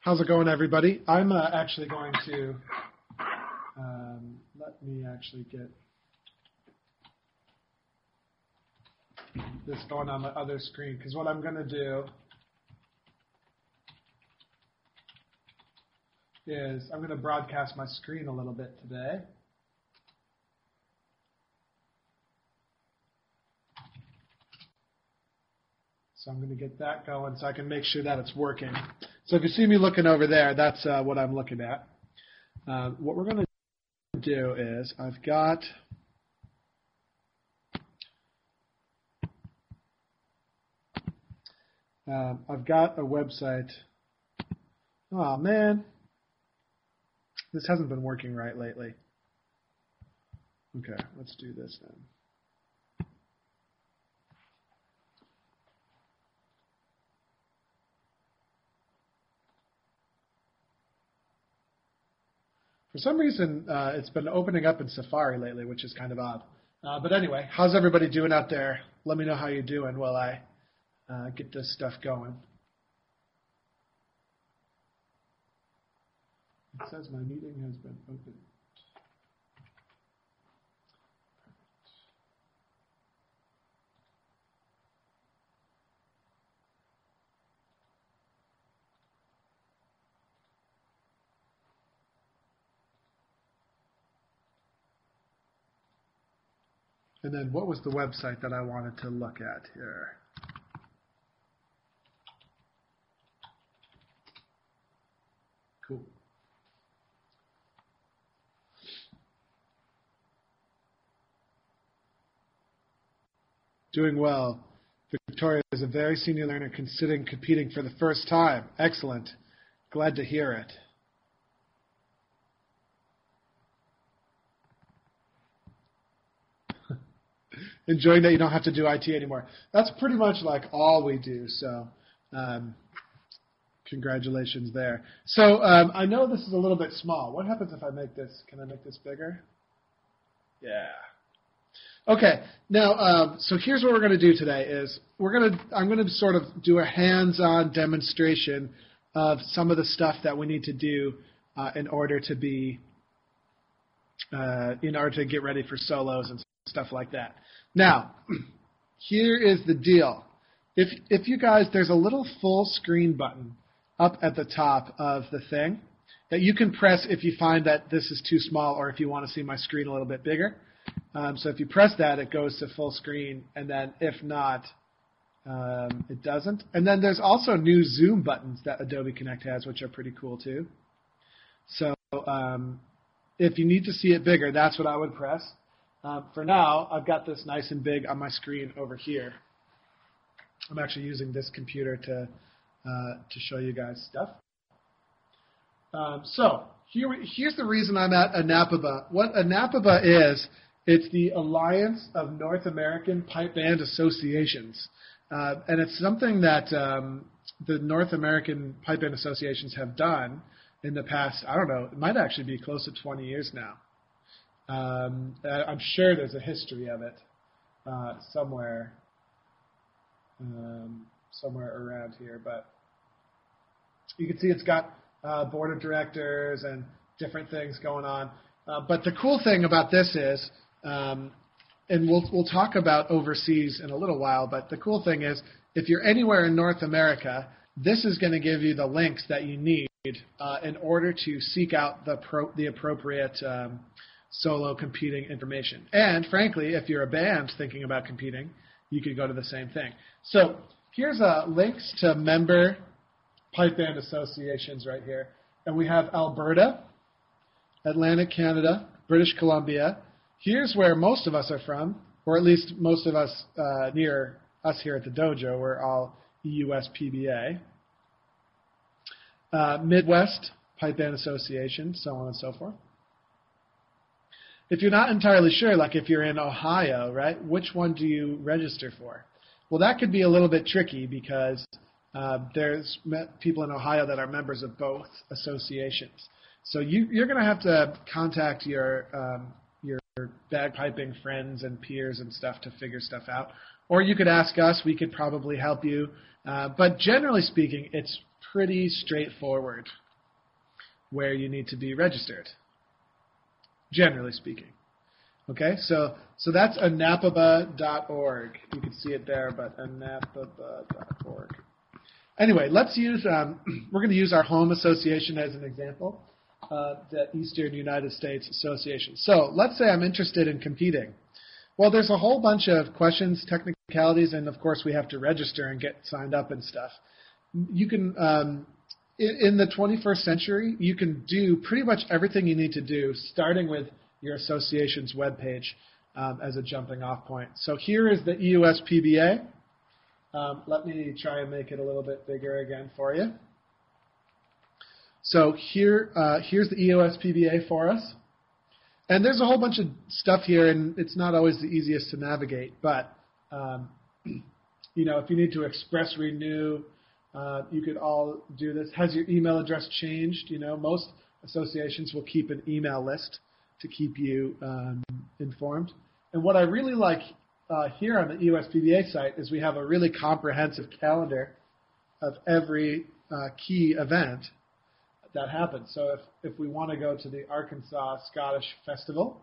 How's it going, everybody? I'm actually going to, let me actually get this going on my other screen, because what I'm going to do is I'm going to broadcast my screen a little bit today. So I'm going to get that going so I can make sure that it's working. So if you see me looking over there, that's what I'm looking at. What we're going to do is I've got a website. Oh man, this hasn't been working right lately. Okay, let's do this then. For some reason, it's been opening up in Safari lately, which is kind of odd. But anyway, how's everybody doing out there? Let me know how you're doing while I get this stuff going. It says my meeting has been opened. And then what was the website that I wanted to look at here? Cool. Doing well. Victoria is a very senior learner considering competing for the first time. Excellent. Glad to hear it. Enjoying that you don't have to do IT anymore. That's pretty much like all we do, so congratulations there. So I know this is a little bit small. What happens if I make this? Can I make this bigger? Yeah. Okay, now, so here's what we're going to do today is I'm going to sort of do a hands-on demonstration of some of the stuff that we need to do in order to get ready for solos and stuff like that. Now, here is the deal. If you guys, there's a little full screen button up at the top of the thing that you can press if you find that this is too small or if you want to see my screen a little bit bigger. So if you press that, it goes to full screen, and then if not, it doesn't. And then there's also new Zoom buttons that Adobe Connect has, which are pretty cool too. So if you need to see it bigger, that's what I would press. For now, I've got this nice and big on my screen over here. I'm actually using this computer to show you guys stuff. So here's the reason I'm at ANAPIBA. What ANAPIBA is, it's the Alliance of North American Pipe Band Associations. And it's something that the North American Pipe Band Associations have done in the past, I don't know, it might actually be close to 20 years now. I'm sure there's a history of it somewhere around here, but you can see it's got board of directors and different things going on. But the cool thing about this is, and we'll talk about overseas in a little while, but the cool thing is if you're anywhere in North America, this is going to give you the links that you need in order to seek out the appropriate solo competing information. And frankly, if you're a band thinking about competing, you could go to the same thing. So here's links to member pipe band associations right here. And we have Alberta, Atlantic Canada, British Columbia. Here's where most of us are from, or at least most of us near us here at the dojo. We're all EOSPBA. Midwest Pipe Band Association, so on and so forth. If you're not entirely sure, like if you're in Ohio, right, which one do you register for? Well, that could be a little bit tricky because there's people in Ohio that are members of both associations. So you're going to have to contact your bagpiping friends and peers and stuff to figure stuff out. Or you could ask us. We could probably help you. But generally speaking, it's pretty straightforward where you need to be registered, generally speaking. Okay, so that's anapaba.org. You can see it there, but anapaba.org. Anyway, let's use, we're going to use our home association as an example, the Eastern United States Association. So let's say I'm interested in competing. Well, there's a whole bunch of questions, technicalities, and of course we have to register and get signed up and stuff. You can, in the 21st century, you can do pretty much everything you need to do, starting with your association's webpage as a jumping off point. So here is the EOSPBA. Let me try and make it a little bit bigger again for you. So here's the EOSPBA for us. And there's a whole bunch of stuff here, and it's not always the easiest to navigate, but you know, if you need to express renew, you could all do this. Has your email address changed? You know, most associations will keep an email list to keep you informed. And what I really like here on the USPBA site is we have a really comprehensive calendar of every key event that happens. So if we want to go to the Arkansas Scottish Festival,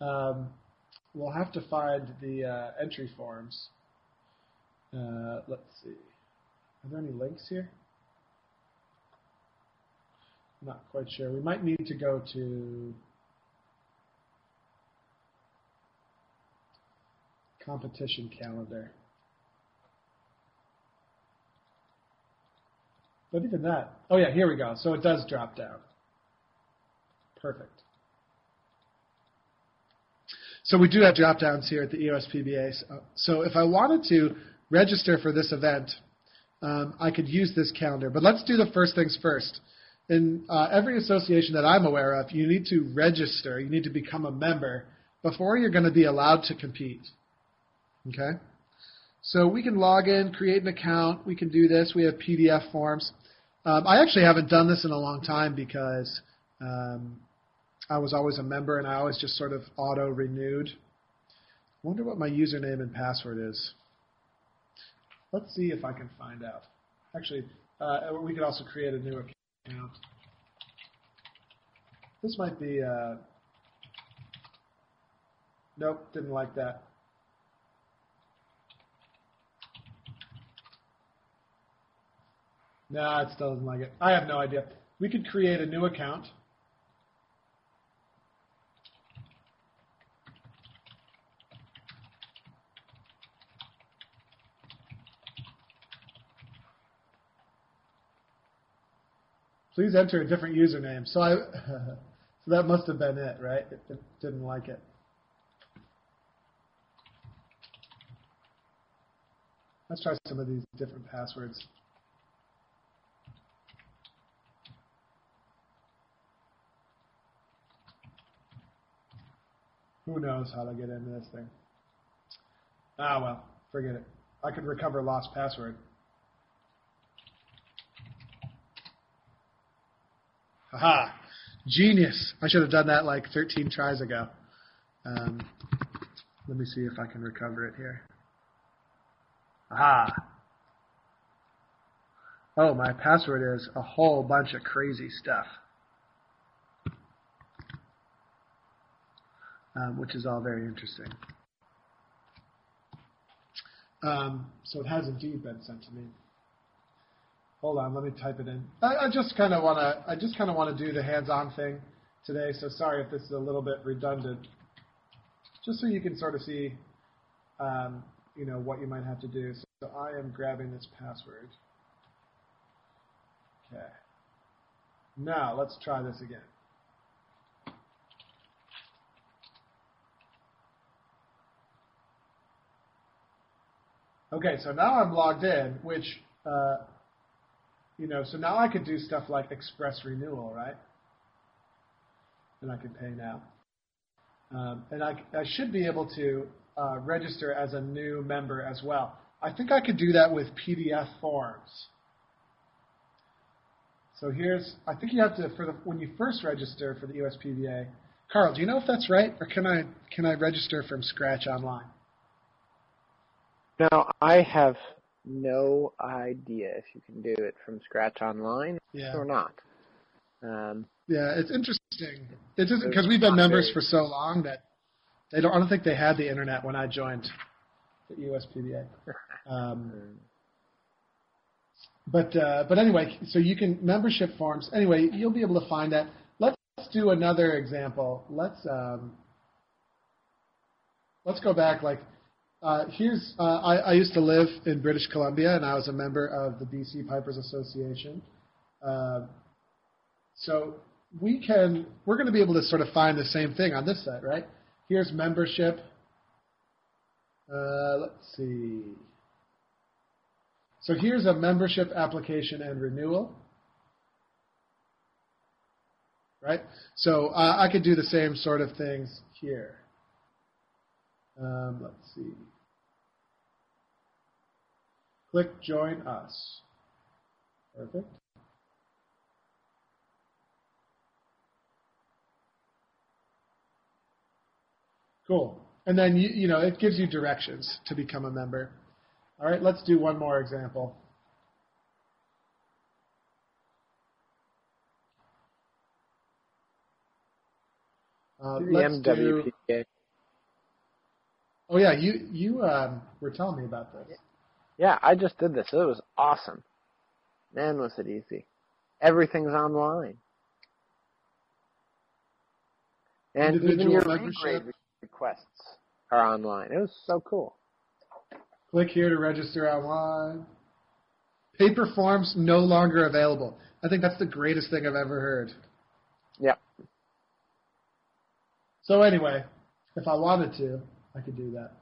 we'll have to find the entry forms. Let's see. Are there any links here? I'm not quite sure. We might need to go to competition calendar. But even that, oh yeah, here we go. So it does drop down. Perfect. So we do have drop downs here at the EOSPBA. So if I wanted to register for this event, I could use this calendar. But let's do the first things first. In every association that I'm aware of, you need to register, you need to become a member before you're going to be allowed to compete. Okay, so we can log in, create an account, we can do this, we have PDF forms. I actually haven't done this in a long time because I was always a member and I always just sort of auto-renewed. I wonder what my username and password is. Let's see if I can find out. Actually, we could also create a new account. This might be, nope, didn't like that. No, it still doesn't like it. I have no idea. We could create a new account. Please enter a different username. So so that must have been it, right? It didn't like it. Let's try some of these different passwords. Who knows how to get into this thing? Ah, well, forget it. I could recover lost password. Haha, genius. I should have done that like 13 tries ago. Let me see if I can recover it here. Aha. Oh, my password is a whole bunch of crazy stuff. Which is all very interesting. So it has indeed been sent to me. Hold on, let me type it in. I just kind of want to. I just kind of want to do the hands-on thing today. So sorry if this is a little bit redundant. Just so you can sort of see, you know, what you might have to do. So I am grabbing this password. Okay. Now let's try this again. Okay, so now I'm logged in, which, you know, so now I could do stuff like express renewal, right? And I can pay now. And I should be able to register as a new member as well. I think I could do that with PDF forms. So here's, I think you have to, when you first register for the USPBA, Carl, do you know if that's right? Or can I register from scratch online? Now, I have no idea if you can do it from scratch online or not. It's interesting. It doesn't, because we've been members for so long that they don't. I don't think they had the internet when I joined the USPBA. But anyway, so you can membership forms. Anyway, you'll be able to find that. Let's do another example. Let's go back. I used to live in British Columbia, and I was a member of the B.C. Pipers Association. So we're going to be able to sort of find the same thing on this side, right? Here's membership. Let's see. So here's a membership application and renewal, right? So I could do the same sort of things here. Let's see. Click Join Us. Perfect. Cool. And then, you know, it gives you directions to become a member. All right, let's do one more example. MWPA. Oh, yeah, you were telling me about this. Yeah, I just did this. It was awesome. Man, was it easy. Everything's online. And even your membership requests are online. It was so cool. Click here to register online. Paper forms no longer available. I think that's the greatest thing I've ever heard. Yeah. So anyway, if I wanted to, I could do that.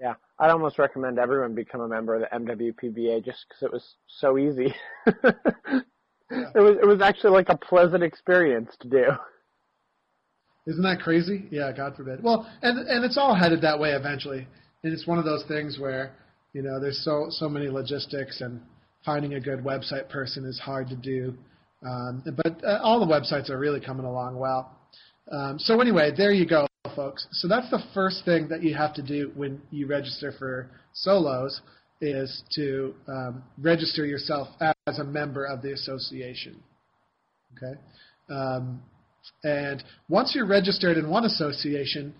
Yeah, I'd almost recommend everyone become a member of the MWPBA just because it was so easy. Yeah. It was actually like a pleasant experience to do. Isn't that crazy? Yeah, God forbid. Well, and it's all headed that way eventually. And it's one of those things where, you know, there's so many logistics, and finding a good website person is hard to do. But all the websites are really coming along well. So anyway, there you go, folks. So that's the first thing that you have to do when you register for solos, is to register yourself as a member of the association. Okay. And once you're registered in one association,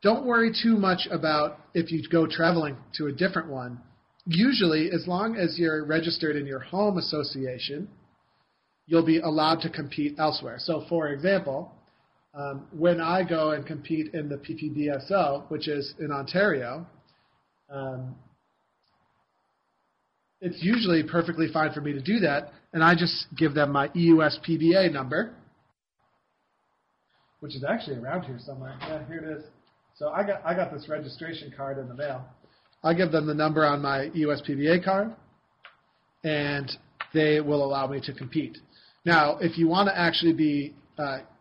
don't worry too much about if you go traveling to a different one. Usually, as long as you're registered in your home association, you'll be allowed to compete elsewhere. So, for example, when I go and compete in the PPDSO, which is in Ontario, it's usually perfectly fine for me to do that, and I just give them my EOSPBA number, which is actually around here somewhere. Yeah, here it is. So I got this registration card in the mail. I give them the number on my USPBA card, and they will allow me to compete. Now, if you want to actually be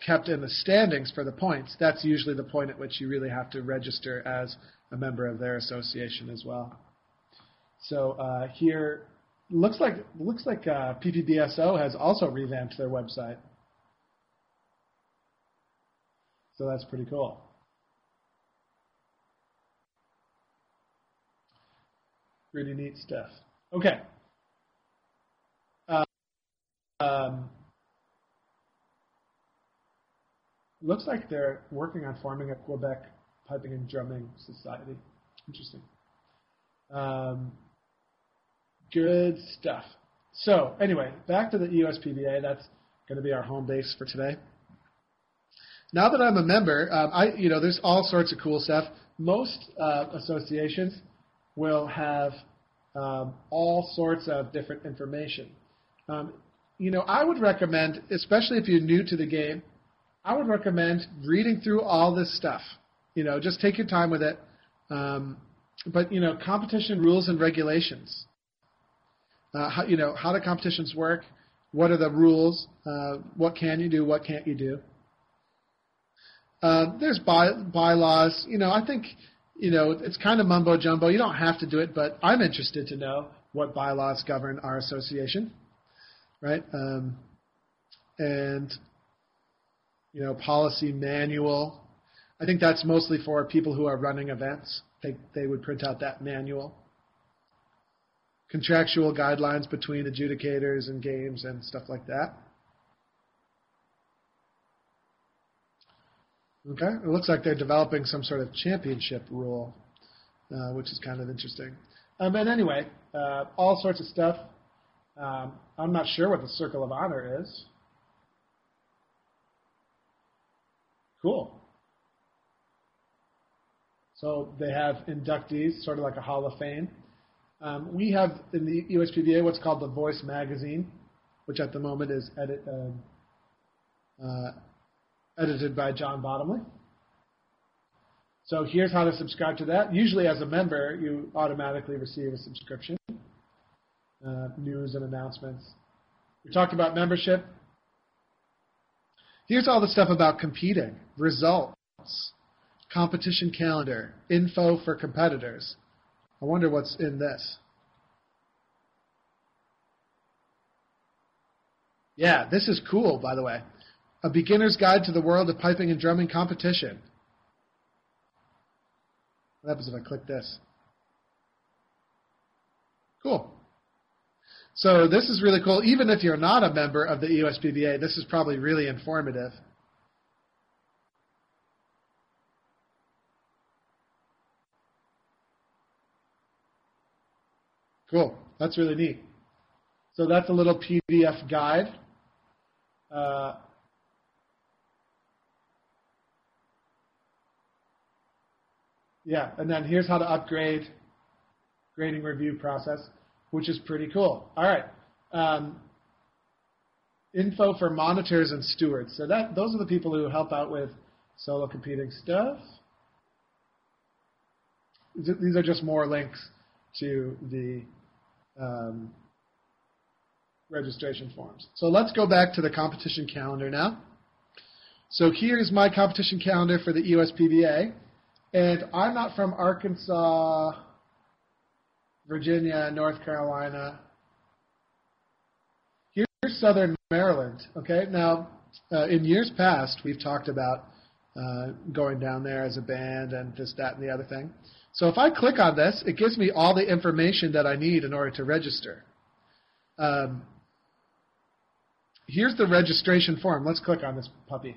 kept in the standings for the points, that's usually the point at which you really have to register as a member of their association as well. So here, looks like PPBSO has also revamped their website. So that's pretty cool. Pretty neat stuff. Okay. Looks like they're working on forming a Quebec Piping and Drumming Society. Interesting. Good stuff. So anyway, back to the EOSPBA. That's going to be our home base for today. Now that I'm a member, there's all sorts of cool stuff. Most associations will have all sorts of different information. I would recommend, especially if you're new to the game, I would recommend reading through all this stuff. You know, just take your time with it. But competition rules and regulations. How do competitions work? What are the rules? What can you do? What can't you do? There's bylaws. I think, it's kind of mumbo jumbo. You don't have to do it, but I'm interested to know what bylaws govern our association, right? Policy manual. I think that's mostly for people who are running events. they would print out that manual. Contractual guidelines between adjudicators and games and stuff like that. Okay, it looks like they're developing some sort of championship rule, which is kind of interesting. And anyway, all sorts of stuff. I'm not sure what the Circle of Honor is. Cool. So they have inductees, sort of like a Hall of Fame. We have in the USPBA what's called the Voice Magazine, which at the moment is edited by John Bottomley. So here's how to subscribe to that. Usually as a member, you automatically receive a subscription, news and announcements. We talked about membership. Here's all the stuff about competing, results, competition calendar, info for competitors. I wonder what's in this. Yeah, this is cool, by the way. A beginner's guide to the world of piping and drumming competition. What happens if I click this? Cool. So this is really cool. Even if you're not a member of the EOSPBA, this is probably really informative. Cool. That's really neat. So that's a little PDF guide. Yeah, and then here's how to upgrade, grading review process, which is pretty cool. All right. Info for monitors and stewards. So those are the people who help out with solo competing stuff. These are just more links to the registration forms. So let's go back to the competition calendar now. So here's my competition calendar for the USPBA. And I'm not from Arkansas, Virginia, North Carolina. Here's Southern Maryland. Okay, now in years past, we've talked about going down there as a band and this, that, and the other thing. So if I click on this, it gives me all the information that I need in order to register. Here's the registration form. Let's click on this puppy.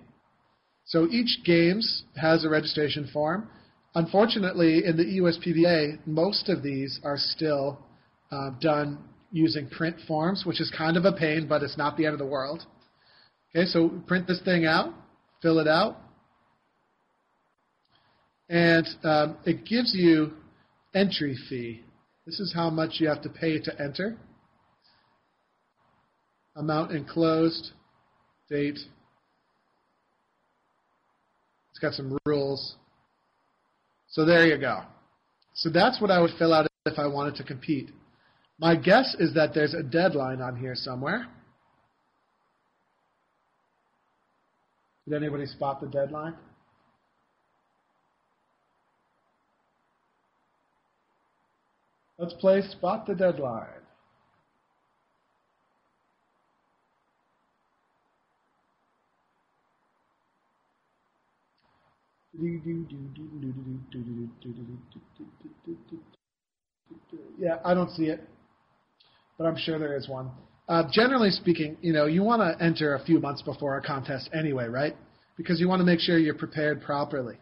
So each games has a registration form. Unfortunately, in the USPBA, most of these are still done using print forms, which is kind of a pain, but it's not the end of the world. Okay, so print this thing out, fill it out, and it gives you entry fee. This is how much you have to pay to enter. Amount enclosed, date. It's got some rules. So there you go. So that's what I would fill out if I wanted to compete. My guess is that there's a deadline on here somewhere. Did anybody spot the deadline? Let's play Spot the Deadline. Yeah, I don't see it, but I'm sure there is one. Generally speaking, you know, you want to enter a few months before a contest anyway, right? Because you want to make sure you're prepared properly.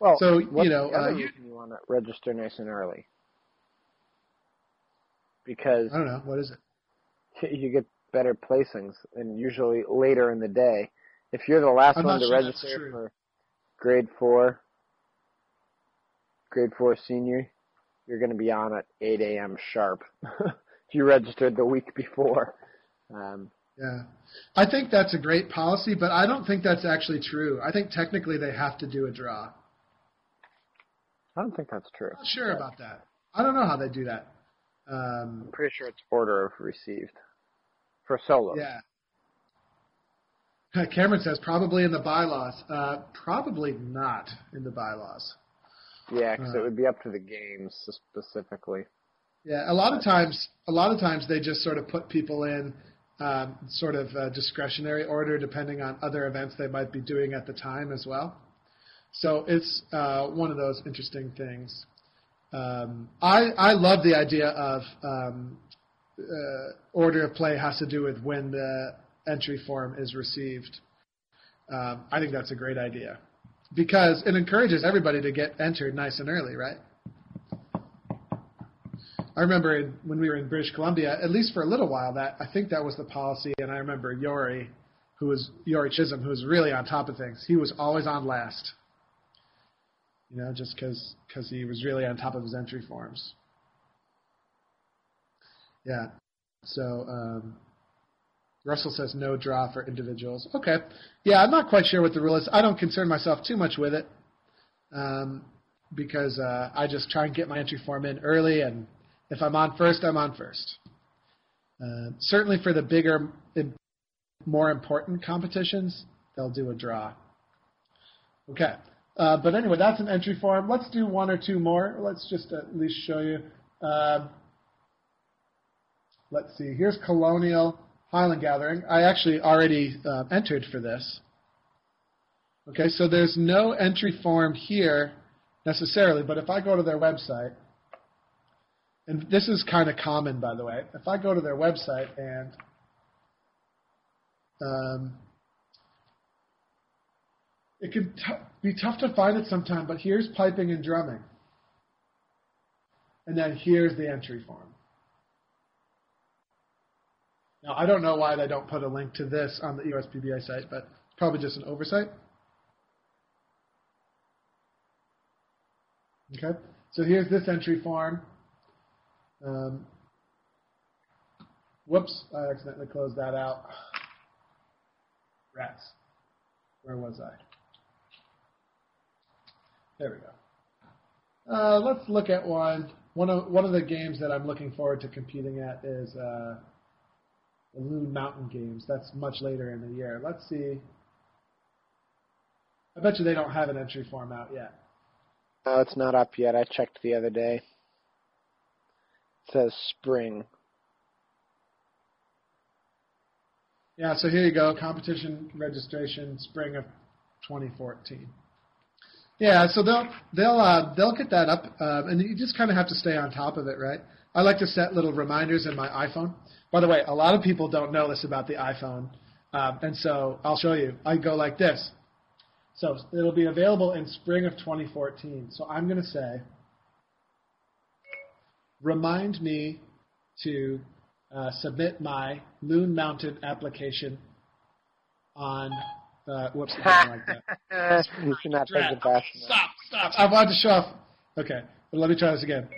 Well, so you know, you want to register nice and early. Because I don't know, what is it? You get better placings, and usually later in the day. If you're the last one to register for grade four senior, you're going to be on at 8 a.m. sharp. If you registered the week before. Yeah, I think that's a great policy, but I don't think that's actually true. I think technically they have to do a draw. I don't think that's true. I'm not sure about that. I don't know how they do that. I'm pretty sure it's order of received for solos. Yeah. Cameron says probably in the bylaws. Probably not in the bylaws. Yeah, because it would be up to the games specifically. Yeah, a lot of times they just sort of put people in sort of discretionary order depending on other events they might be doing at the time as well. So it's one of those interesting things. I love the idea of order of play has to do with when the entry form is received. I think that's a great idea because it encourages everybody to get entered nice and early, right? I remember when we were in British Columbia, at least for a little while, that I think that was the policy. And I remember Jori Chisholm, who was really on top of things. He was always on last, you know, just because he was really on top of his entry forms. Yeah. So Russell says no draw for individuals. Okay. Yeah, I'm not quite sure what the rule is. I don't concern myself too much with it because I just try and get my entry form in early, and if I'm on first, I'm on first. Certainly for the bigger, more important competitions, they'll do a draw. Okay. But anyway, that's an entry form. Let's do one or two more. Let's just at least show you. Let's see. Here's Colonial Highland Gathering. I actually already entered for this. Okay, so there's no entry form here necessarily, but if I go to their website, and this is kind of common, by the way. If I go to their website and it can be tough to find it sometimes, but here's piping and drumming. And then here's the entry form. Now, I don't know why they don't put a link to this on the USPBA site, but it's probably just an oversight. Okay, so here's this entry form. Whoops, I accidentally closed that out. Rats. Where was I? There we go. Let's look at one. One of the games that I'm looking forward to competing at is the Loon Mountain Games. That's much later in the year. Let's see. I bet you they don't have an entry form out yet. No, it's not up yet. I checked the other day. It says spring. Yeah, so here you go, competition registration, spring of 2014. Yeah, so they'll get that up, and you just kind of have to stay on top of it, right? I like to set little reminders in my iPhone. By the way, a lot of people don't know this about the iPhone, and so I'll show you. I go like this. So it'll be available in spring of 2014. So I'm going to say, remind me to submit my Loon Mountain application on, whoops, something like that. Stop. I wanted to show off. Okay, but let me try this again.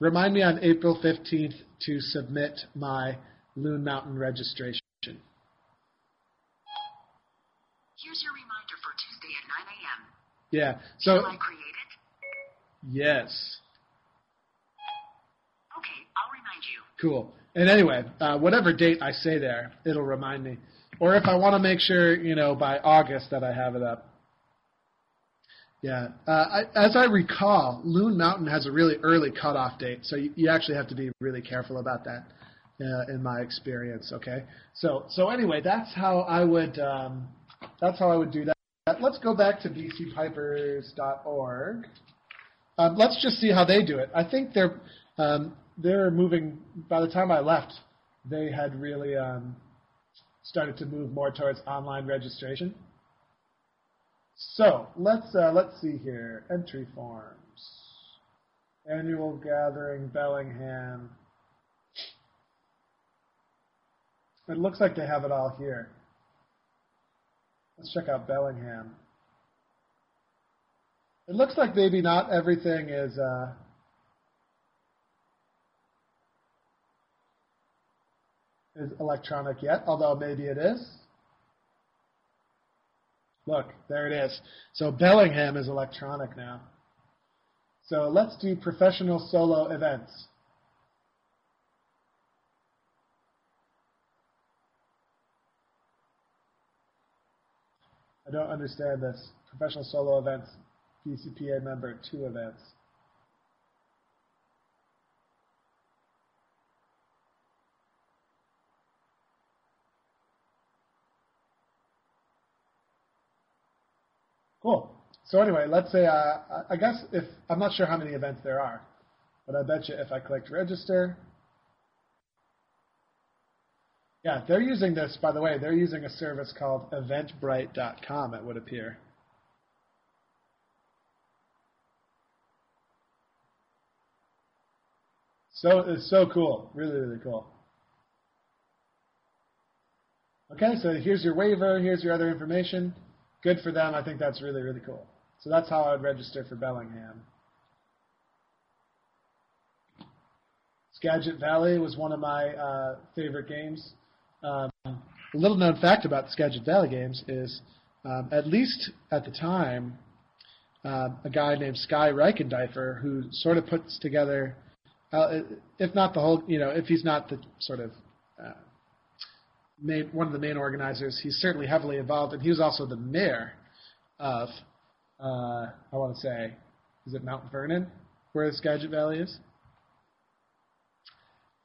Remind me on April 15th to submit my Loon Mountain registration. Here's your reminder for Tuesday at 9 a.m. Yeah, so. Shall I create it? Yes. Okay, I'll remind you. Cool. And anyway, whatever date I say there, it'll remind me. Or if I want to make sure, you know, by August that I have it up. Yeah. As I recall, Loon Mountain has a really early cutoff date, so you actually have to be really careful about that in my experience, okay? So anyway, that's how I would do that. Let's go back to bcpipers.org. Let's just see how they do it. I think they're moving. By the time I left, they had really started to move more towards online registration. So let's see here. Entry forms, annual gathering, Bellingham. It looks like they have it all here. Let's check out Bellingham. It looks like maybe not everything is. Is electronic yet, although maybe it is. Look, there it is. So Bellingham is electronic now. So let's do professional solo events. I don't understand this. Professional solo events, BCPA member, 2 events. Cool. So anyway, let's say, I guess if, I'm not sure how many events there are, but I bet you if I clicked register, yeah, they're using this, by the way, they're using a service called eventbrite.com, it would appear. So it's so cool, really, really cool. Okay, so here's your waiver, here's your other information. Good for them, I think that's really, really cool. So that's how I would register for Bellingham. Skagit Valley was one of my favorite games. A little known fact about the Skagit Valley games is, at least at the time, a guy named Sky Reichendeifer, who sort of puts together, if not the whole, you know, if he's not the sort of one of the main organizers, he's certainly heavily involved, and he was also the mayor of, I want to say, is it Mount Vernon, where the Skagit Valley is?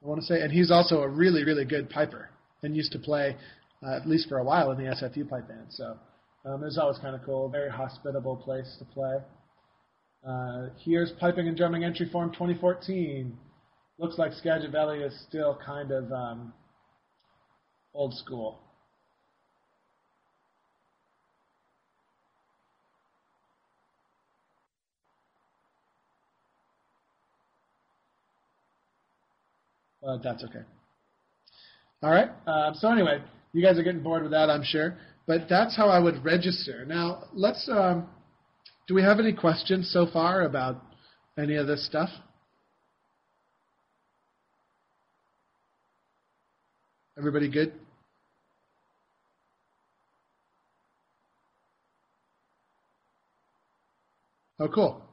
I want to say, and he's also a really, really good piper and used to play, at least for a while, in the SFU pipe band. So it was always kind of cool, very hospitable place to play. Here's Piping and Drumming Entry Form 2014. Looks like Skagit Valley is still kind of old school. But that's okay. All right. So anyway, you guys are getting bored with that, I'm sure. But that's how I would register. Now, let's. Do we have any questions so far about any of this stuff? Everybody good? Oh, cool.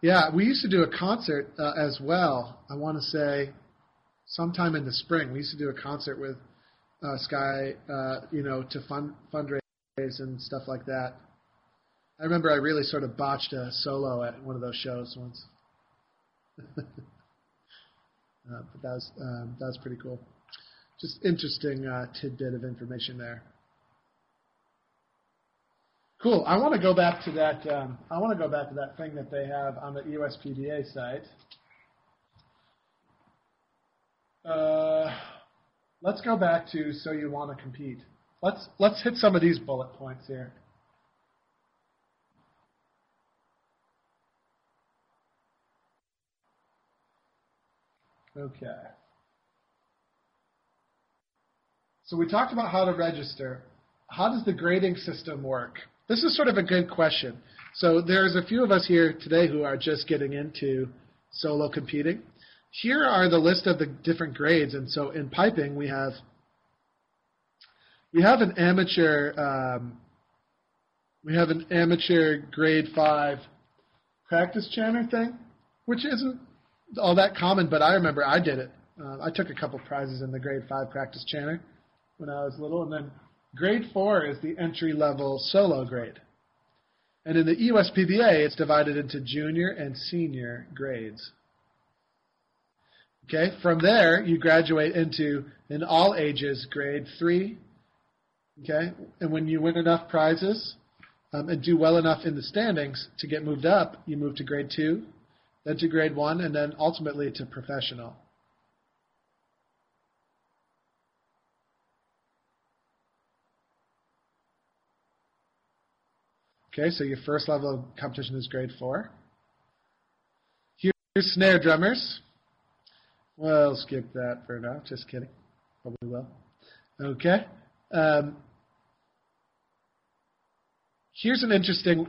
Yeah, we used to do a concert as well. I want to say sometime in the spring. We used to do a concert with Sky, you know, to fundraise and stuff like that. I remember I really sort of botched a solo at one of those shows once. But that was pretty cool. Just interesting tidbit of information there. Cool. I want to go back to that. I want to go back to that thing that they have on the USPBA site. Let's go back to So You Want to Compete. Let's hit some of these bullet points here. Okay. So we talked about how to register. How does the grading system work? This is sort of a good question. So there's a few of us here today who are just getting into solo competing. Here are the list of the different grades. And so in piping, we have an amateur grade 5 practice chanter thing, which isn't all that common, but I remember I did it. I took a couple prizes in the grade 5 practice chanter when I was little, and then grade 4 is the entry-level solo grade. And in the EOSPBA, it's divided into junior and senior grades. Okay, from there, you graduate into an all-ages grade 3. Okay, and when you win enough prizes and do well enough in the standings to get moved up, you move to grade 2. Then to grade 1, and then ultimately to professional. Okay, so your first level of competition is grade 4. Here's snare drummers. We'll skip that for now. Just kidding. Probably will. Okay. Here's an interesting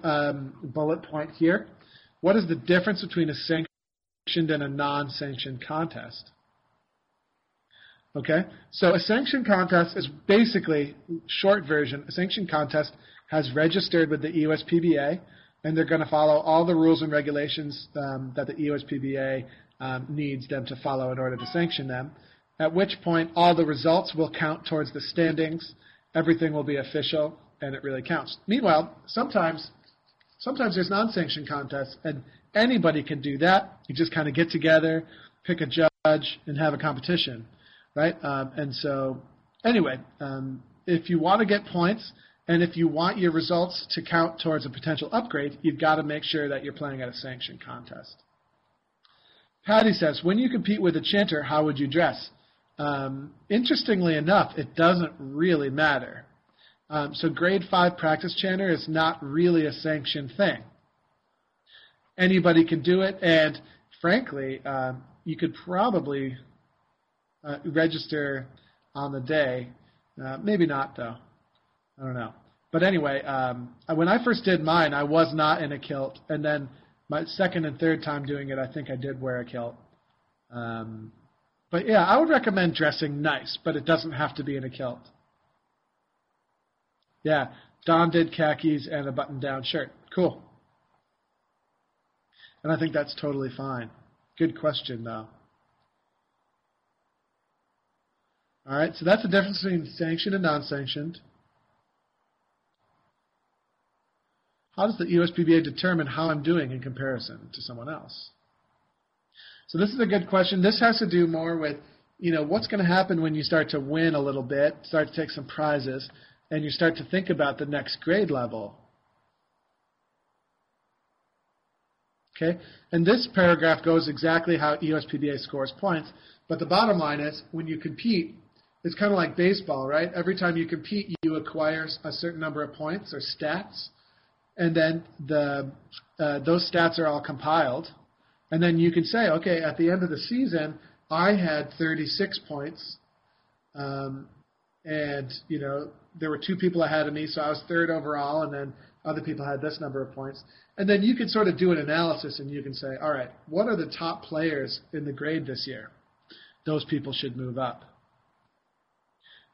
bullet point here. What is the difference between a sanctioned and a non-sanctioned contest? Okay, so a sanctioned contest is basically, short version, a sanctioned contest has registered with the EOSPBA, and they're going to follow all the rules and regulations that the EOSPBA needs them to follow in order to sanction them, at which point all the results will count towards the standings, everything will be official, and it really counts. Meanwhile, sometimes there's non-sanctioned contests, and anybody can do that. You just kind of get together, pick a judge, and have a competition, right? And so, anyway, if you want to get points, And if you want your results to count towards a potential upgrade, you've got to make sure that you're playing at a sanctioned contest. Patty says, when you compete with a chanter, how would you dress? Interestingly enough, it doesn't really matter. So grade 5 practice chanter is not really a sanctioned thing. Anybody can do it, and frankly, you could probably register on the day. Maybe not, though. I don't know. But anyway, when I first did mine, I was not in a kilt. And then my second and third time doing it, I think I did wear a kilt. But yeah, I would recommend dressing nice, but it doesn't have to be in a kilt. Yeah, Don did khakis and a button-down shirt. Cool. And I think that's totally fine. Good question, though. All right, so that's the difference between sanctioned and non-sanctioned. How does the USPBA determine how I'm doing in comparison to someone else? So this is a good question. This has to do more with, you know, what's going to happen when you start to win a little bit, start to take some prizes, and you start to think about the next grade level. Okay? And this paragraph goes exactly how EOSPBA scores points, but the bottom line is when you compete, it's kind of like baseball, right? Every time you compete, you acquire a certain number of points or stats. And then those stats are all compiled. And then you can say, okay, at the end of the season, I had 36 points. And, you know, there were 2 people ahead of me, so I was 3rd overall, and then other people had this number of points. And then you can sort of do an analysis, and you can say, all right, what are the top players in the grade this year? Those people should move up.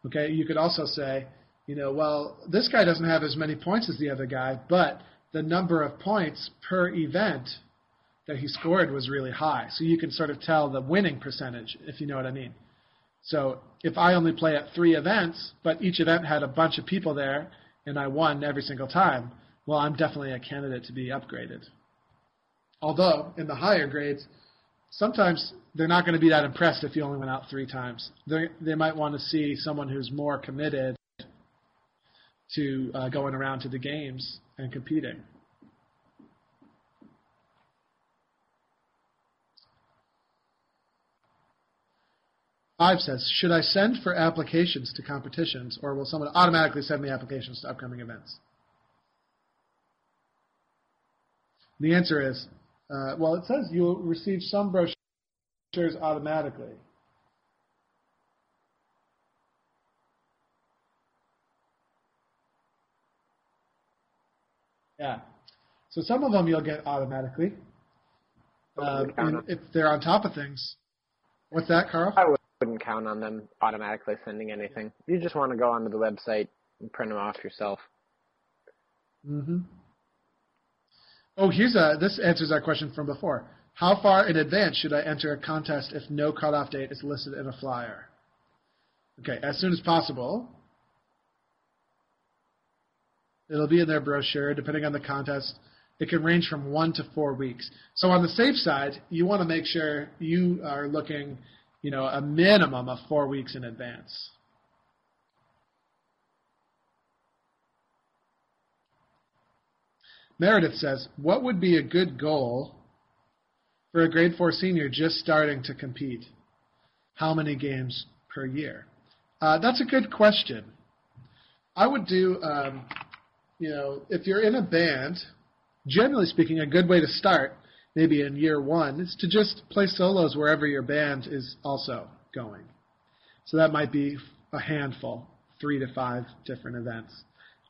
Okay, you could also say, you know, well, this guy doesn't have as many points as the other guy, but the number of points per event that he scored was really high. So you can sort of tell the winning percentage, if you know what I mean. So if I only play at 3 events, but each event had a bunch of people there, and I won every single time, well, I'm definitely a candidate to be upgraded. Although, in the higher grades, sometimes they're not going to be that impressed if you only went out 3 times. They might want to see someone who's more committed to going around to the games and competing. Five says, should I send for applications to competitions, or will someone automatically send me applications to upcoming events? The answer is, well, it says you'll receive some brochures automatically. Yeah, so some of them you'll get automatically if they're on top of things. What's that, Carl? I wouldn't count on them automatically sending anything. You just want to go onto the website and print them off yourself. Mm-hmm. Oh, here's this answers our question from before. How far in advance should I enter a contest if no cutoff date is listed in a flyer? Okay, as soon as possible. It'll be in their brochure, depending on the contest. It can range from 1 to 4 weeks. So on the safe side, you want to make sure you are looking, you know, a minimum of 4 weeks in advance. Meredith says, what would be a good goal for a grade 4 senior just starting to compete? How many games per year? That's a good question. I would do... you know, if you're in a band, generally speaking, a good way to start, maybe in year 1, is to just play solos wherever your band is also going. So that might be a handful, 3 to 5 different events,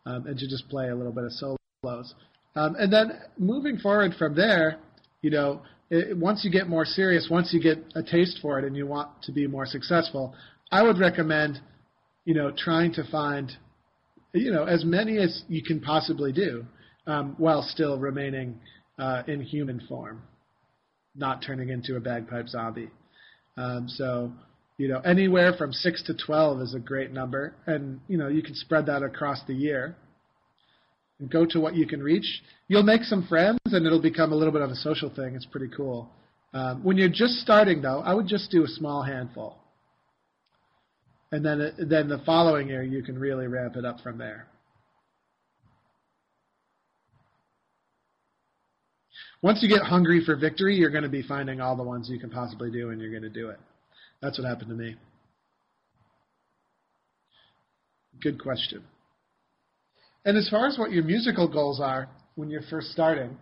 and to just play a little bit of solos. And then moving forward from there, you know, once you get more serious, once you get a taste for it and you want to be more successful, I would recommend, you know, trying to find... you know, as many as you can possibly do while still remaining in human form, not turning into a bagpipe zombie. So, you know, anywhere from 6 to 12 is a great number. And, you know, you can spread that across the year and go to what you can reach. You'll make some friends, and it'll become a little bit of a social thing. It's pretty cool. When you're just starting, though, I would just do a small handful. And then the following year, you can really ramp it up from there. Once you get hungry for victory, you're going to be finding all the ones you can possibly do, and you're going to do it. That's what happened to me. Good question. And as far as what your musical goals are when you're first starting,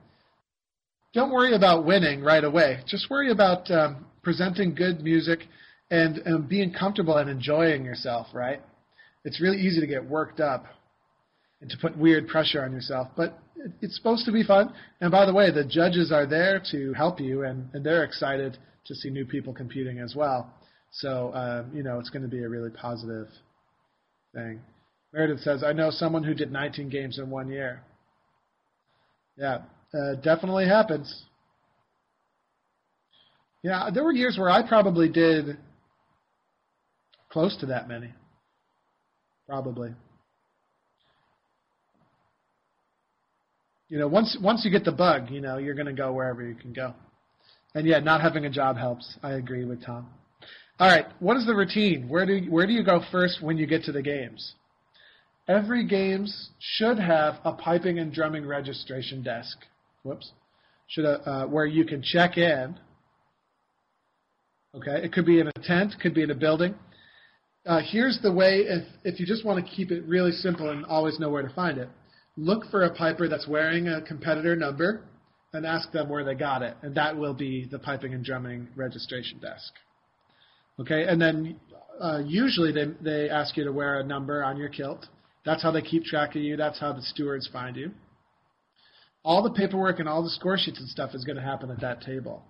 don't worry about winning right away. Just worry about presenting good music and being comfortable and enjoying yourself, right? It's really easy to get worked up and to put weird pressure on yourself, but it's supposed to be fun. And by the way, the judges are there to help you, and they're excited to see new people competing as well. So, you know, it's going to be a really positive thing. Meredith says, I know someone who did 19 games in 1 year. Yeah, definitely happens. Yeah, there were years where I probably did close to that many. Probably. You know, once you get the bug, you know, you're going to go wherever you can go. And yeah, not having a job helps. I agree with Tom. All right, what is the routine? Where do you go first when you get to the games? Every games should have a piping and drumming registration desk. Whoops. Where you can check in. Okay, it could be in a tent, could be in a building. Here's the way, if you just want to keep it really simple and always know where to find it. Look for a piper that's wearing a competitor number and ask them where they got it, and that will be the piping and drumming registration desk. Okay, and then usually they ask you to wear a number on your kilt. That's how they keep track of you. That's how the stewards find you. All the paperwork and all the score sheets and stuff is going to happen at that table.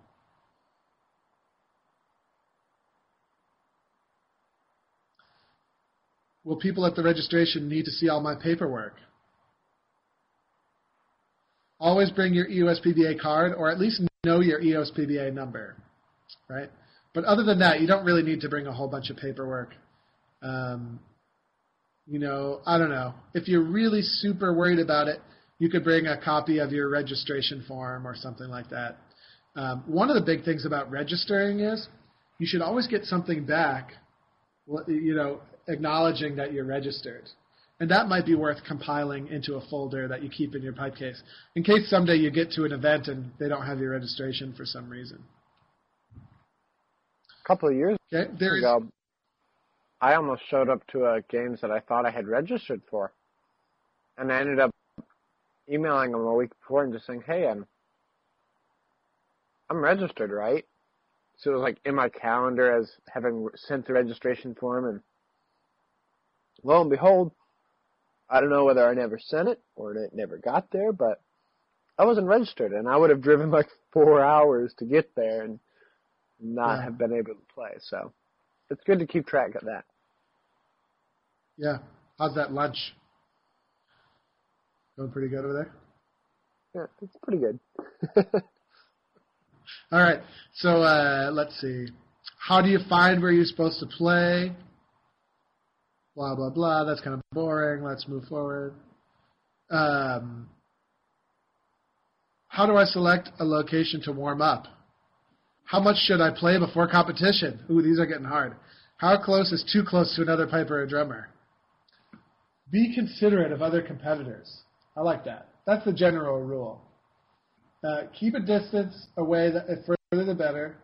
Will people at the registration need to see all my paperwork? Always bring your EOSPBA card, or at least know your EOSPBA number, right? But other than that, you don't really need to bring a whole bunch of paperwork. You know, I don't know. If you're really super worried about it, you could bring a copy of your registration form or something like that. One of the big things about registering is you should always get something back, you know, acknowledging that you're registered. And that might be worth compiling into a folder that you keep in your pipe case, in case someday you get to an event and they don't have your registration for some reason. A couple of years ago, I almost showed up to games that I thought I had registered for. And I ended up emailing them a week before and just saying, hey, I'm registered, right? So it was like in my calendar as having sent the registration form, and lo and behold, I don't know whether I never sent it or it never got there, but I wasn't registered, and I would have driven like 4 hours to get there and not have been able to play. So it's good to keep track of that. Yeah. How's that lunch? Going pretty good over there? Yeah, it's pretty good. All right. So let's see. How do you find where you're supposed to play? Blah, blah, blah. That's kind of boring. Let's move forward. How do I select a location to warm up? How much should I play before competition? Ooh, these are getting hard. How close is too close to another piper or drummer? Be considerate of other competitors. I like that. That's the general rule. Keep a distance away, the further the better.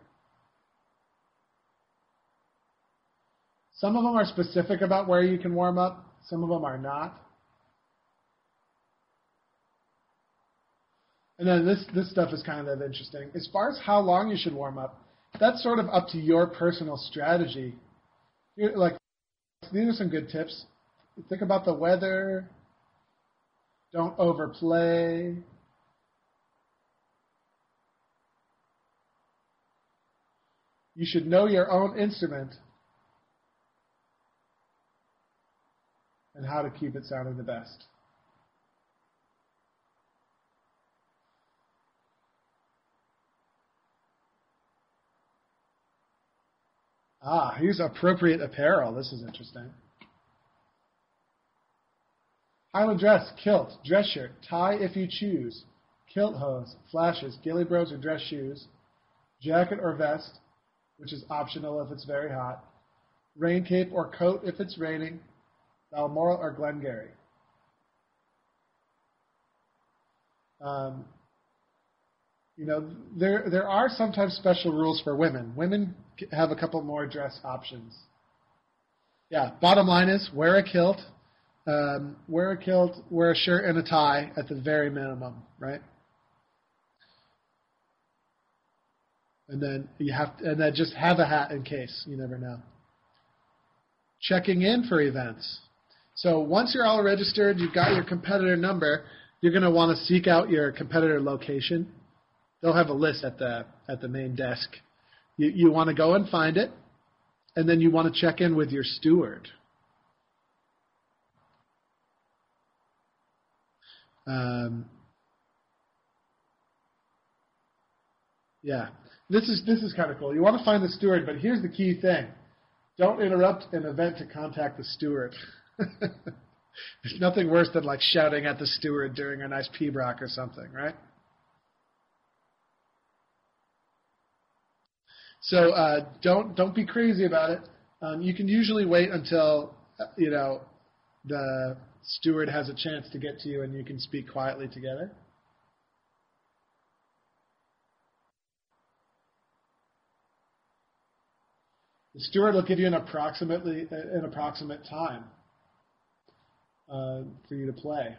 Some of them are specific about where you can warm up. Some of them are not. And then this stuff is kind of interesting. As far as how long you should warm up, that's sort of up to your personal strategy. Like, these are some good tips. Think about the weather. Don't overplay. You should know your own instrument and how to keep it sounding the best. Ah, use appropriate apparel. This is interesting. Highland dress, kilt, dress shirt, tie if you choose, kilt hose, flashes, ghillie bros or dress shoes, jacket or vest, which is optional if it's very hot, rain cape or coat if it's raining, Balmoral or Glengarry. You know, there are sometimes special rules for women. Women have a couple more dress options. Yeah, bottom line is wear a kilt. Wear a kilt, wear a shirt and a tie at the very minimum, right? And then you have to, and then just have a hat in case, you never know. Checking in for events. So once you're all registered, you've got your competitor number, you're going to want to seek out your competitor location. They'll have a list at the main desk. You want to go and find it, and then you want to check in with your steward. Yeah, this is kind of cool. You want to find the steward, but here's the key thing: don't interrupt an event to contact the steward. There's nothing worse than like shouting at the steward during a nice Peabrock or something, right? So don't be crazy about it. You can usually wait until you know the steward has a chance to get to you, and you can speak quietly together. The steward will give you an approximate time for you to play.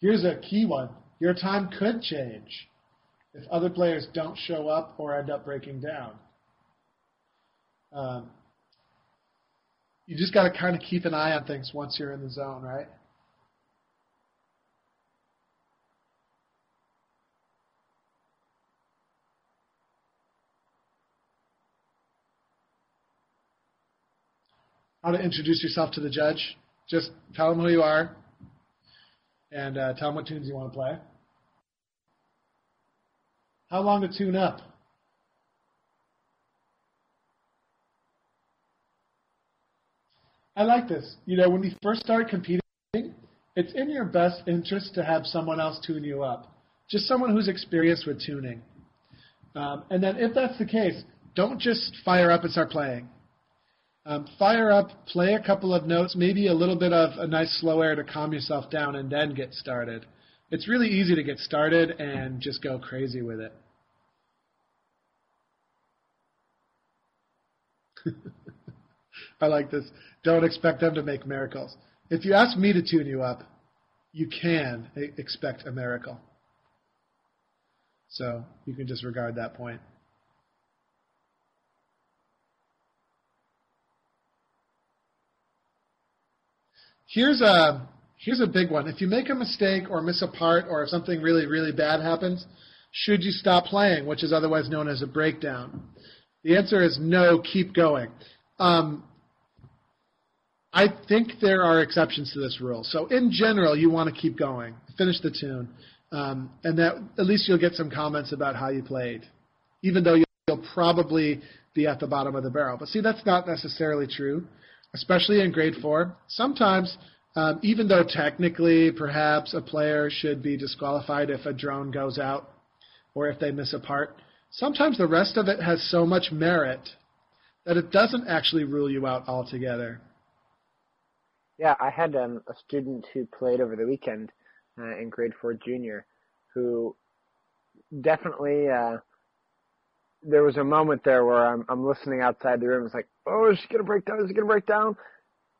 Here's a key one: your time could change if other players don't show up or end up breaking down. You just got to kind of keep an eye on things once you're in the zone, right? How to introduce yourself to the judge. Just tell him who you are and tell him what tunes you want to play. How long to tune up? I like this. You know, when you first start competing, it's in your best interest to have someone else tune you up. Just someone who's experienced with tuning. And then if that's the case, don't just fire up and start playing. Fire up, play a couple of notes, maybe a little bit of a nice slow air to calm yourself down, and then get started. It's really easy to get started and just go crazy with it. I like this. Don't expect them to make miracles. If you ask me to tune you up, you can expect a miracle. So you can disregard that point. Here's a big one. If you make a mistake or miss a part, or if something really, really bad happens, should you stop playing, which is otherwise known as a breakdown? The answer is no, keep going. I think there are exceptions to this rule. So in general, you want to keep going, finish the tune, and that at least you'll get some comments about how you played, even though you'll probably be at the bottom of the barrel. But see, that's not necessarily true, especially in grade 4. Sometimes, even though technically perhaps a player should be disqualified if a drone goes out or if they miss a part, sometimes the rest of it has so much merit that it doesn't actually rule you out altogether. Yeah, I had a student who played over the weekend in grade 4 junior who definitely, there was a moment there where I'm listening outside the room. It's like, oh, is she going to break down? Is she going to break down?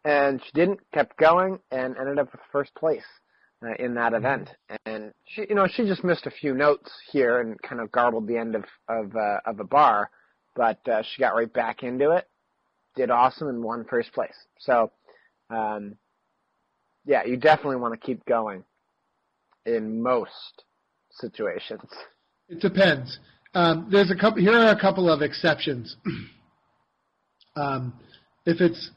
And she didn't, kept going, and ended up with first place in that event. And she, you know, she just missed a few notes here and kind of garbled the end of a bar, but she got right back into it, did awesome, and won first place. So, yeah, you definitely want to keep going in most situations. It depends. There's a couple. Here are a couple of exceptions. If it's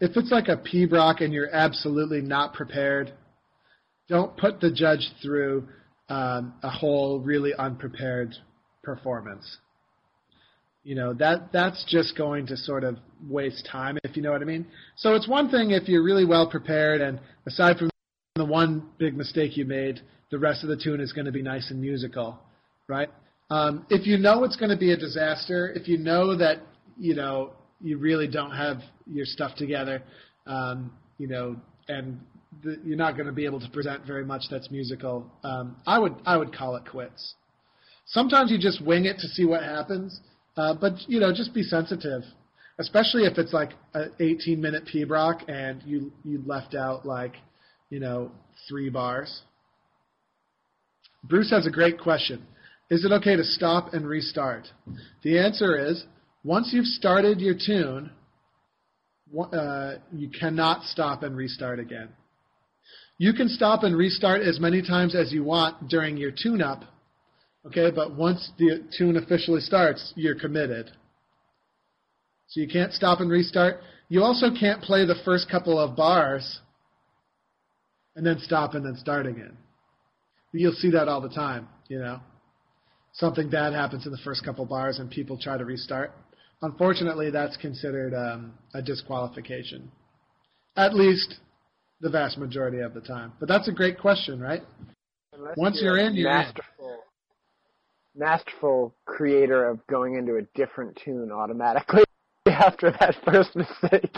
if it's like a Peabrock and you're absolutely not prepared, don't put the judge through a whole really unprepared performance. You know, that's just going to sort of waste time, if you know what I mean. So it's one thing if you're really well prepared and aside from the one big mistake you made, the rest of the tune is going to be nice and musical, right? If you know it's going to be a disaster, if you know that, you know, you really don't have your stuff together, and you're not going to be able to present very much that's musical. I would call it quits. Sometimes you just wing it to see what happens, but you know, just be sensitive, especially if it's like an 18-minute Peabrock and you left out like, you know, 3 bars. Bruce has a great question. Is it okay to stop and restart? The answer is, once you've started your tune, you cannot stop and restart again. You can stop and restart as many times as you want during your tune-up, okay? But once the tune officially starts, you're committed. So you can't stop and restart. You also can't play the first couple of bars and then stop and then start again. You'll see that all the time, you know. Something bad happens in the first couple bars and people try to restart. Unfortunately, that's considered a disqualification, at least the vast majority of the time. But that's a great question, right? Unless once you're in, you're masterful, in. Masterful creator of going into a different tune automatically after that first mistake.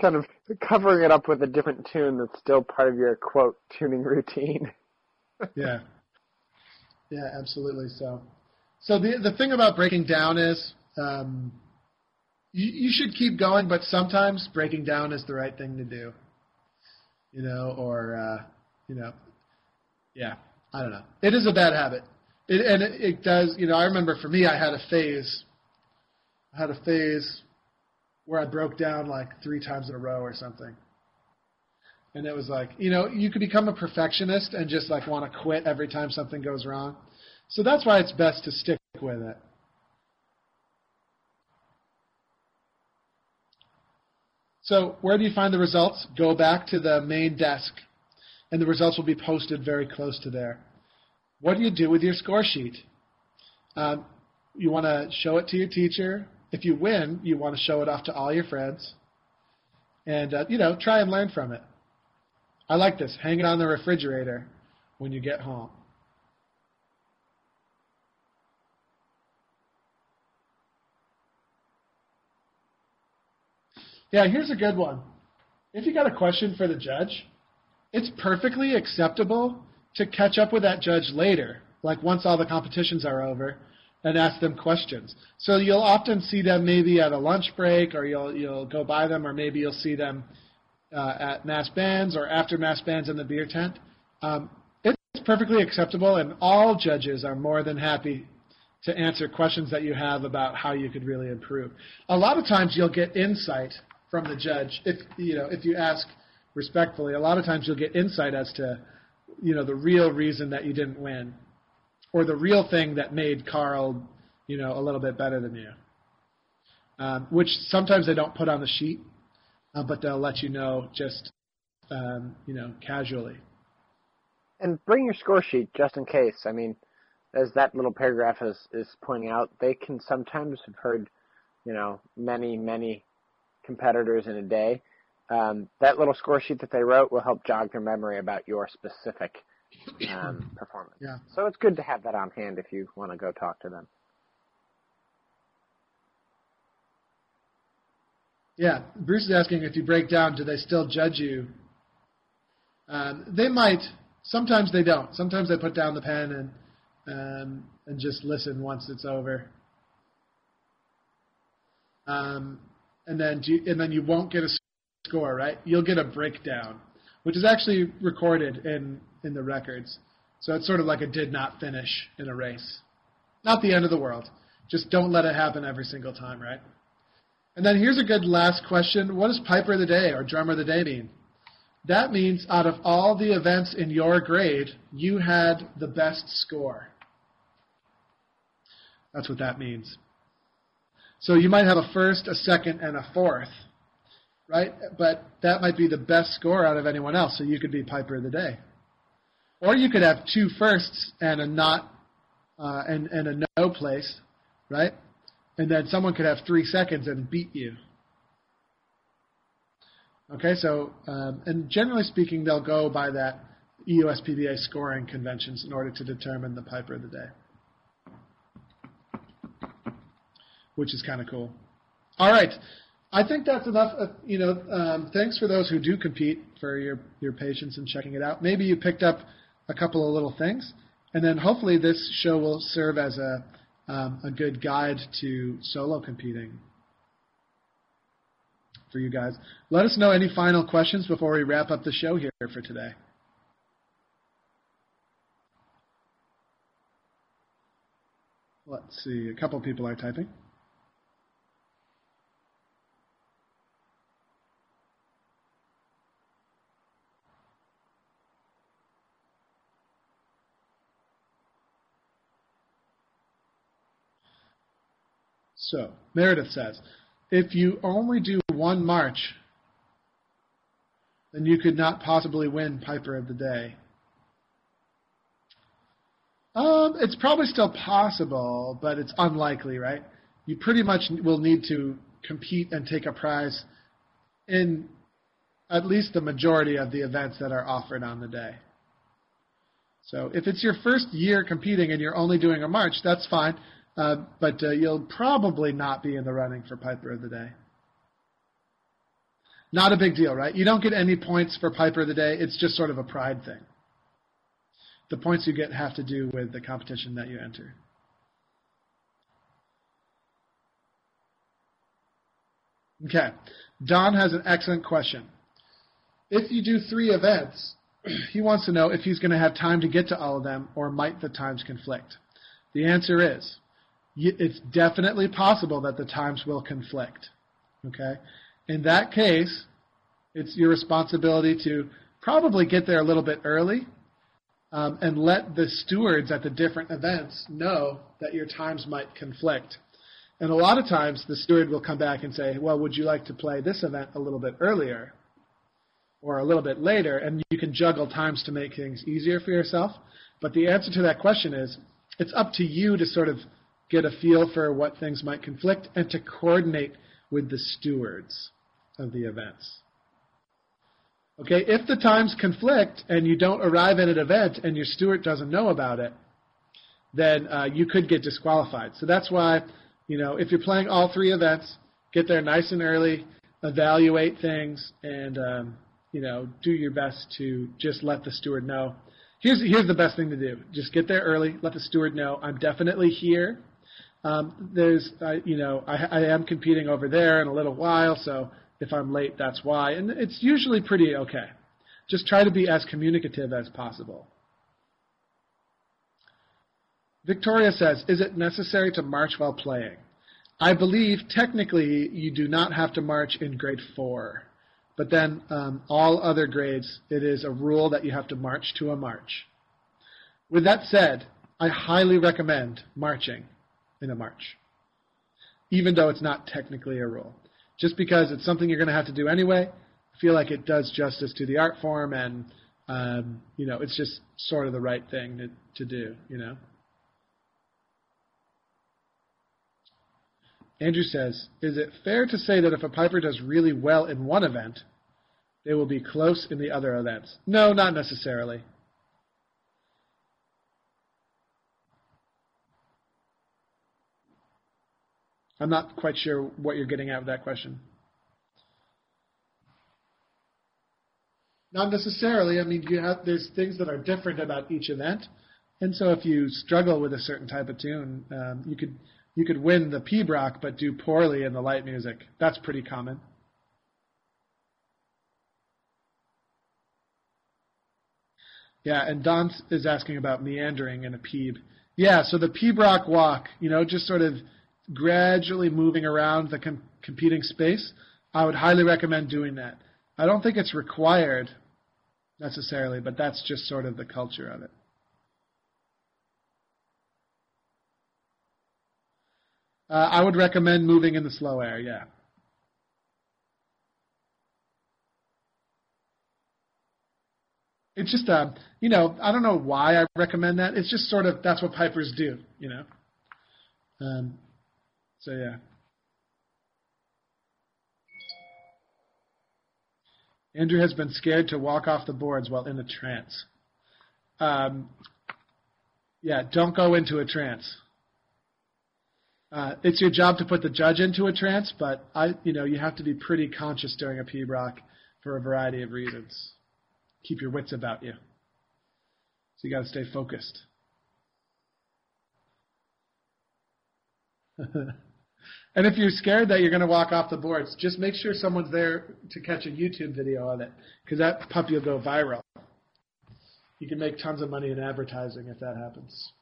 Kind of covering it up with a different tune that's still part of your, quote, tuning routine. Yeah. Yeah, absolutely. So the thing about breaking down is you should keep going, but sometimes breaking down is the right thing to do. You know, or, you know, yeah, I don't know. It is a bad habit. It does, you know, I remember for me, I had a phase where I broke down like 3 times in a row or something. And it was like, you know, you could become a perfectionist and just like want to quit every time something goes wrong. So that's why it's best to stick with it. So where do you find the results? Go back to the main desk, and the results will be posted very close to there. What do you do with your score sheet? You want to show it to your teacher. If you win, you want to show it off to all your friends and, you know, try and learn from it. I like this. Hang it on the refrigerator when you get home. Yeah, here's a good one. If you got a question for the judge, it's perfectly acceptable to catch up with that judge later, like once all the competitions are over, and ask them questions. So you'll often see them maybe at a lunch break, or you'll go by them, or maybe you'll see them at mass bands or after mass bands in the beer tent. It's perfectly acceptable, and all judges are more than happy to answer questions that you have about how you could really improve. A lot of times you'll get insight from the judge if you ask respectfully. A lot of times you'll get insight as to, you know, the real reason that you didn't win, or the real thing that made Carl, you know, a little bit better than you, which sometimes they don't put on the sheet, but they'll let you know just, you know, casually. And bring your score sheet just in case. I mean, as that little paragraph is pointing out, they can sometimes have heard, you know, many, many competitors in a day. That little score sheet that they wrote will help jog their memory about your specific performance. Yeah. So it's good to have that on hand if you want to go talk to them. Yeah, Bruce is asking, if you break down, do they still judge you? They might. Sometimes they don't. Sometimes they put down the pen and just listen once it's over. And then you won't get a score, right? You'll get a breakdown, which is actually recorded in the records. So it's sort of like a did not finish in a race. Not the end of the world. Just don't let it happen every single time, right? And then here's a good last question. What does Piper of the Day or Drummer of the Day mean? That means out of all the events in your grade, you had the best score. That's what that means. So you might have a first, a second, and a fourth, right? But that might be the best score out of anyone else, so you could be Piper of the Day. Or you could have 2 firsts and a not and a no place, right? And then someone could have 3 seconds and beat you. Okay, so and generally speaking, they'll go by that EOSPBA scoring conventions in order to determine the Piper of the Day, which is kind of cool. All right, I think that's enough. Thanks for those who do compete for your patience and checking it out. Maybe you picked up a couple of little things, and then hopefully this show will serve as a good guide to solo competing for you guys. Let us know any final questions before we wrap up the show here for today. Let's see, a couple people are typing. So, Meredith says, if you only do one march, then you could not possibly win Piper of the Day. It's probably still possible, but it's unlikely, right? You pretty much will need to compete and take a prize in at least the majority of the events that are offered on the day. So if it's your first year competing and you're only doing a march, that's fine. But you'll probably not be in the running for Piper of the Day. Not a big deal, right? You don't get any points for Piper of the Day. It's just sort of a pride thing. The points you get have to do with the competition that you enter. Okay. Don has an excellent question. If you do 3 events, he wants to know if he's going to have time to get to all of them, or might the times conflict? The answer is, it's definitely possible that the times will conflict, okay? In that case, it's your responsibility to probably get there a little bit early and let the stewards at the different events know that your times might conflict. And a lot of times the steward will come back and say, well, would you like to play this event a little bit earlier or a little bit later? And you can juggle times to make things easier for yourself. But the answer to that question is, it's up to you to sort of get a feel for what things might conflict and to coordinate with the stewards of the events. Okay, if the times conflict and you don't arrive at an event and your steward doesn't know about it, then you could get disqualified. So that's why, if you're playing all 3 events, get there nice and early, evaluate things, and, do your best to just let the steward know. Here's the best thing to do. Just get there early. Let the steward know, I'm definitely here. I am competing over there in a little while, so if I'm late, that's why. And it's usually pretty okay. Just try to be as communicative as possible. Victoria says, is it necessary to march while playing? I believe technically you do not have to march in grade 4. But then all other grades, it is a rule that you have to march to a march. With that said, I highly recommend marching in a march, even though it's not technically a rule. Just because it's something you're going to have to do anyway, I feel like it does justice to the art form and, it's just sort of the right thing to do, Andrew says, is it fair to say that if a piper does really well in one event, they will be close in the other events? No, not necessarily. I'm not quite sure what you're getting at with that question. Not necessarily. I mean, there's things that are different about each event. And so if you struggle with a certain type of tune, you could win the Peabrock but do poorly in the light music. That's pretty common. Yeah, and Don is asking about meandering in a Peab. Yeah, so the Peabrock walk, just sort of gradually moving around the competing space, I would highly recommend doing that. I don't think it's required necessarily, but that's just sort of the culture of it. I would recommend moving in the slow air, yeah. It's just, I don't know why I recommend that. It's just sort of, that's what pipers do, So, yeah. Andrew has been scared to walk off the boards while in a trance. Don't go into a trance. It's your job to put the judge into a trance, but you have to be pretty conscious during a Peabrock for a variety of reasons. Keep your wits about you. So you got to stay focused. And if you're scared that you're going to walk off the boards, just make sure someone's there to catch a YouTube video of it, because that puppy will go viral. You can make tons of money in advertising if that happens.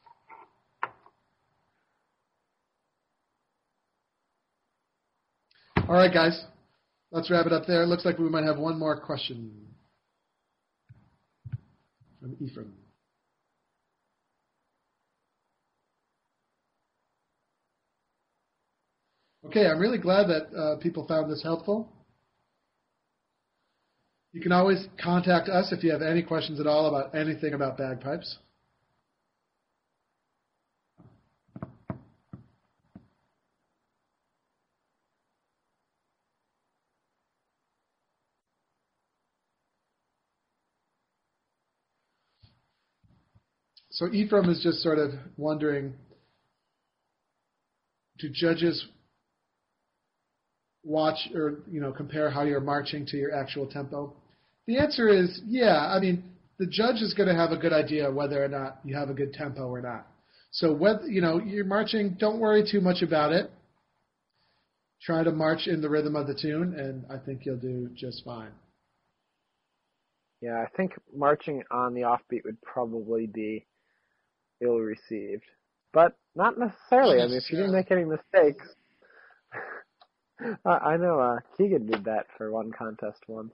All right, guys, let's wrap it up there. It looks like we might have one more question from Ephraim. Okay, I'm really glad that people found this helpful. You can always contact us if you have any questions at all about anything about bagpipes. So Ephraim is just sort of wondering, do judges watch or compare how you're marching to your actual tempo? The answer is yeah. I mean, the judge is going to have a good idea whether or not you have a good tempo or not. So whether you're marching, don't worry too much about it. Try to march in the rhythm of the tune, and I think you'll do just fine. Yeah, I think marching on the offbeat would probably be ill-received, but not necessarily. I mean, if you didn't make any mistakes. I know Keegan did that for one contest once.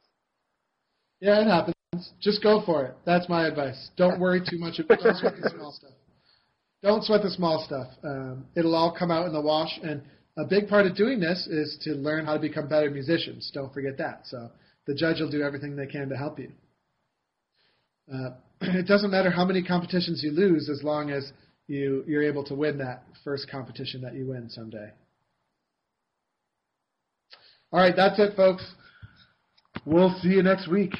Yeah, it happens. Just go for it. That's my advice. Don't worry too much. Don't sweat the small stuff. Don't sweat the small stuff. It'll all come out in the wash. And a big part of doing this is to learn how to become better musicians. Don't forget that. So the judge will do everything they can to help you. It doesn't matter how many competitions you lose as long as you're able to win that first competition that you win someday. All right, that's it, folks. We'll see you next week.